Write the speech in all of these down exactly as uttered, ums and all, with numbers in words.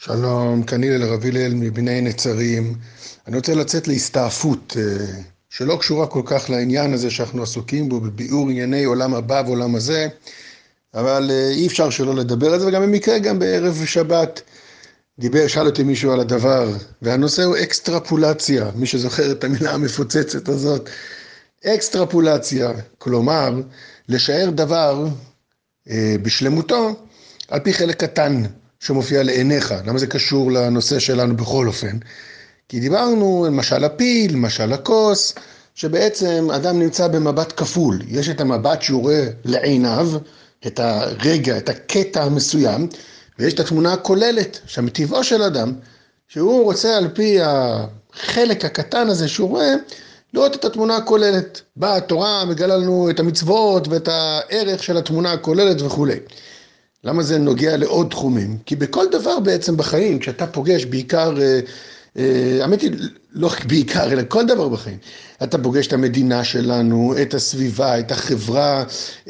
שלום, כאן הלל הרב הלל מבני נצרים. אני רוצה לצאת להסתעפות שלא קשורה כל כך לעניין הזה שאנחנו עסוקים בו, בביאור ענייני עולם הבא ועולם הזה, אבל אי אפשר שלא לדבר על זה, וגם במקרה, גם בערב שבת, דיבר, שאל אותי מישהו על הדבר, והנושא הוא אקסטרפולציה, מי שזוכר את המילה המפוצצת הזאת, אקסטרפולציה, כלומר, לשער דבר בשלמותו על פי חלק קטן, שמופיע לעיניך. למה זה קשור לנושא שלנו בכל אופן? כי דיברנו למשל הפיל, למשל הכוס, שבעצם אדם נמצא במבט כפול. יש את המבט שהוא רואה לעיניו, את הרגע, את הקטע המסוים, ויש את התמונה הכוללת, שמטבעו של אדם, שהוא רוצה על פי החלק הקטן הזה שהוא רואה, לראות את התמונה הכוללת. באה התורה, מגלה לנו את המצוות ואת הערך של התמונה הכוללת וכו'. למה זה נוגע לעוד תחומים? כי בכל דבר בעצם בחיים, כשאתה פוגש בעיקר, האמת היא, לא בעיקר, אלא כל דבר בחיים, אתה פוגש את המדינה שלנו, את הסביבה, את החברה,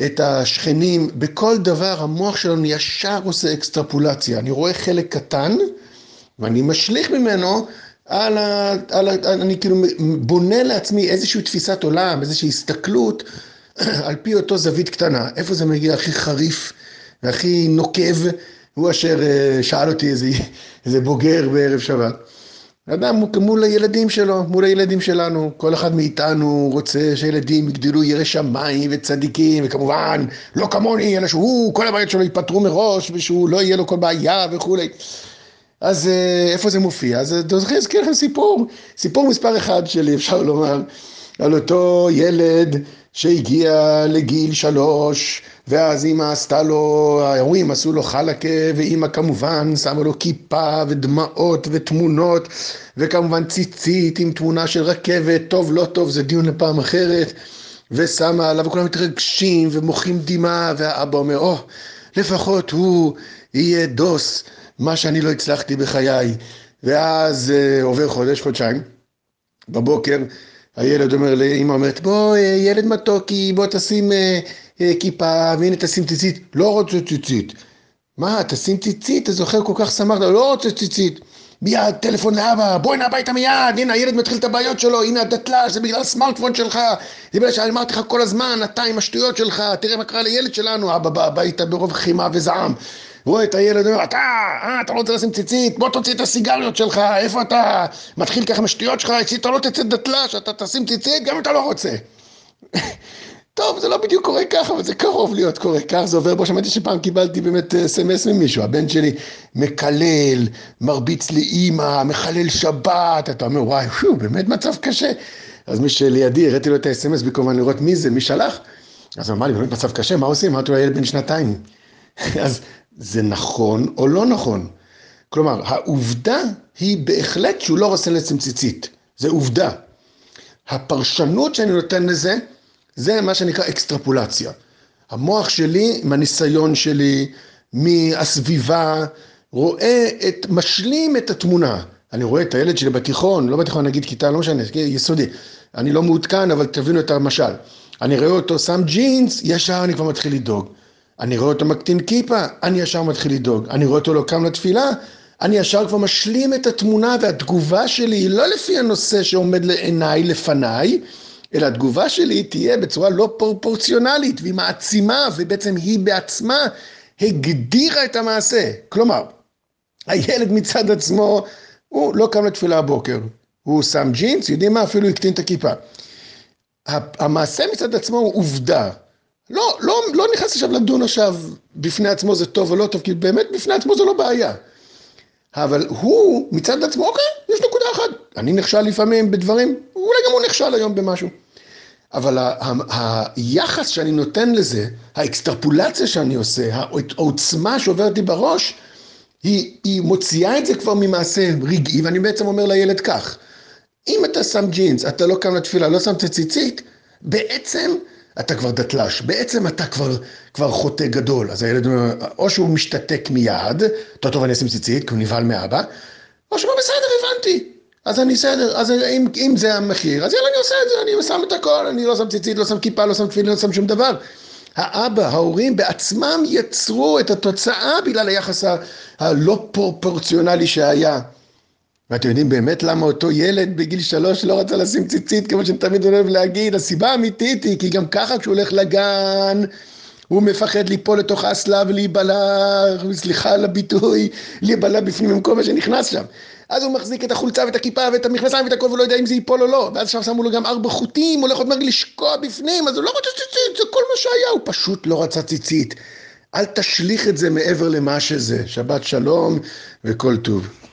את השכנים, בכל דבר המוח שלנו ישר עושה אקסטרפולציה. אני רואה חלק קטן, ואני משליך ממנו, על ה, על ה, אני כאילו בונה לעצמי איזושהי תפיסת עולם, איזושהי הסתכלות, על פי אותו זווית קטנה. איפה זה מגיע הכי חריף? והכי נוקב, הוא אשר שאל אותי איזה, איזה בוגר בערב שבת. אדם מול הילדים שלו, מול הילדים שלנו, כל אחד מאיתנו רוצה שילדים יגדלו יראי שמיים וצדיקים, וכמובן לא כמוני, אלא שהוא, כל הבעיות שלו ייפטרו מראש, ושהוא לא יהיה לו כל בעיה וכו'. אז איפה זה מופיע? אז אני אזכיר לכם סיפור, סיפור מספר אחד שלי, אפשר לומר, על אותו ילד שהגיע לגיל שלוש, ואז אמא עשתה לו, ההורים עשו לו חלקה, ואמא כמובן שמה לו כיפה ודמעות ותמונות, וכמובן ציצית עם תמונה של רכבת, טוב לא טוב, זה דיון לפעם אחרת, ושמה עליו, וכולם מתרגשים ומוחים דמעה, והאבא אומר, או, לפחות הוא יהיה דוס, מה שאני לא הצלחתי בחיי. ואז uh, עובר חודש, חודשיים, בבוקר, הילד אומר לאמא, אומרת, בוא ילד מתוקי, בוא תשים אה, אה, כיפה, והנה תשים ציצית. לא רוצה ציצית. מה, תשים ציצית? אתה זוכר כל כך שמח, לא רוצה ציצית. מיד, טלפון לאבא, בוא הנה הביתה מיד, הנה הילד מתחיל את הבעיות שלו, הנה הדתל"ש, זה בגלל הסמארטפון שלך, זה בגלל שאמרתי לך כל הזמן, אתה עם השטויות שלך, תראה מה קרה לילד שלנו, אבא בא הביתה ברוב חימה וזעם. רואה את הילד, אומר, אתה, אה, אתה לא רוצה לשים ציצית, בוא תוציא את הסיגריות שלך, איפה אתה מתחיל ככה משטויות שלך, אתה לא תצא דתל"ש, אתה תשים ציצית, גם אם אתה לא רוצה. טוב, זה לא בדיוק קורה ככה, אבל זה קרוב להיות קורה ככה, זה עובר בו. שמעתי שפעם קיבלתי באמת אס אם אס ממישהו, הבן שלי מקלל, מרביץ לאמא, מחלל שבת, אתה אומר, וואי, שו, באמת מצב קשה. אז מי שלידי, הראתי לו את האס אם אס, בכמובן לראות מי זה, מי שלח. אז הוא אמר לי, באמת מצב קשה, מה עושים? אמרתי לו, הילד בן שנתיים. אז זה נכון או לא נכון? כלומר, העובדה היא בהחלט שהוא לא רוצה לשים ציצית, זה עובדה. הפרשנות שאני נותן לזה, זה מה שנקרא אקסטרפולציה. המוח שלי, מהניסיון שלי, מהסביבה, רואה את, משלים את התמונה. אני רואה את הילד שלי בתיכון, לא בתיכון נגיד כיתה, לא משנה, יסודי. אני לא מעודכן, אבל תבינו את המשל. אני רואה אותו שם ג'ינס, ישר אני כבר מתחיל לדאוג. אני רואה אותו מקטין כיפה, אני ישר מתחיל לדאוג. אני רואה אותו לא קם לתפילה, אני ישר כבר משלים את התמונה, והתגובה שלי היא לא לפי הנושא שעומד לעיניי, לפניי, אלא התגובה שלי תהיה בצורה לא פרופורציונלית, והיא מעצימה, ובעצם היא בעצמה הגדירה את המעשה. כלומר, הילד מצד עצמו, הוא לא קם לתפילה הבוקר, הוא שם ג'ינס, יודעים מה, אפילו הקטין את הכיפה. המעשה מצד עצמו הוא עובדה, לא, לא, לא נכנס עכשיו לדון עכשיו, בפני עצמו זה טוב או לא טוב, כי באמת בפני עצמו זה לא בעיה. אבל הוא מצד עצמו, אוקיי, יש נקודה אחת, אני נכשל לפעמים בדברים, אולי גם הוא נכשל היום במשהו. אבל ה- ה- היחס שאני נותן לזה, האקסטרפולציה שאני עושה, העוצמה שעוברת לי בראש, היא, היא מוציאה את זה כבר ממעשה רגעי, ואני בעצם אומר לילד כך, אם אתה שם ג'ינס, אתה לא קם לתפילה, לא שם ציצית, בעצם אתה כבר דתל"ש, בעצם אתה כבר, כבר חוטא גדול. אז הילד אומר, או שהוא משתתק מיד, טוב טוב אני אשים ציצית, כי הוא נבהל מאבא, או שהוא אומר, בסדר, הבנתי, אז אני בסדר, אז אם, אם זה המחיר, אז יאללה אני עושה את זה, אני שם את הכל, אני לא שם ציצית, לא שם כיפה, לא שם תפילה, לא שם שום דבר. האבא, ההורים בעצמם יצרו את התוצאה בגלל היחס הלא פרופורציונלי שהיה. ואתם יודעים באמת למה אותו ילד בגיל שלוש לא רצה לשים ציצית, כמו שאני תמיד אוהב להגיד, הסיבה האמיתית היא כי גם ככה כשהוא הולך לגן, הוא מפחד ליפול לתוך האסלה ולהיבלה, סליחה על הביטוי, להיבלה בפנים במקום שנכנס שם. אז הוא מחזיק את החולצה ואת הכיפה ואת המכנסיים ואת הכל, והוא לא יודע אם זה ייפול או לא. ואז שם שמו לו גם ארבע חוטים, הולך עוד מרגע לשקוע בפנים, אז הוא לא רוצה ציצית, זה כל מה שהיה, הוא פשוט לא רצה ציצית. אל תשליך את זה מעבר למה שזה. שבת שלום וכל טוב.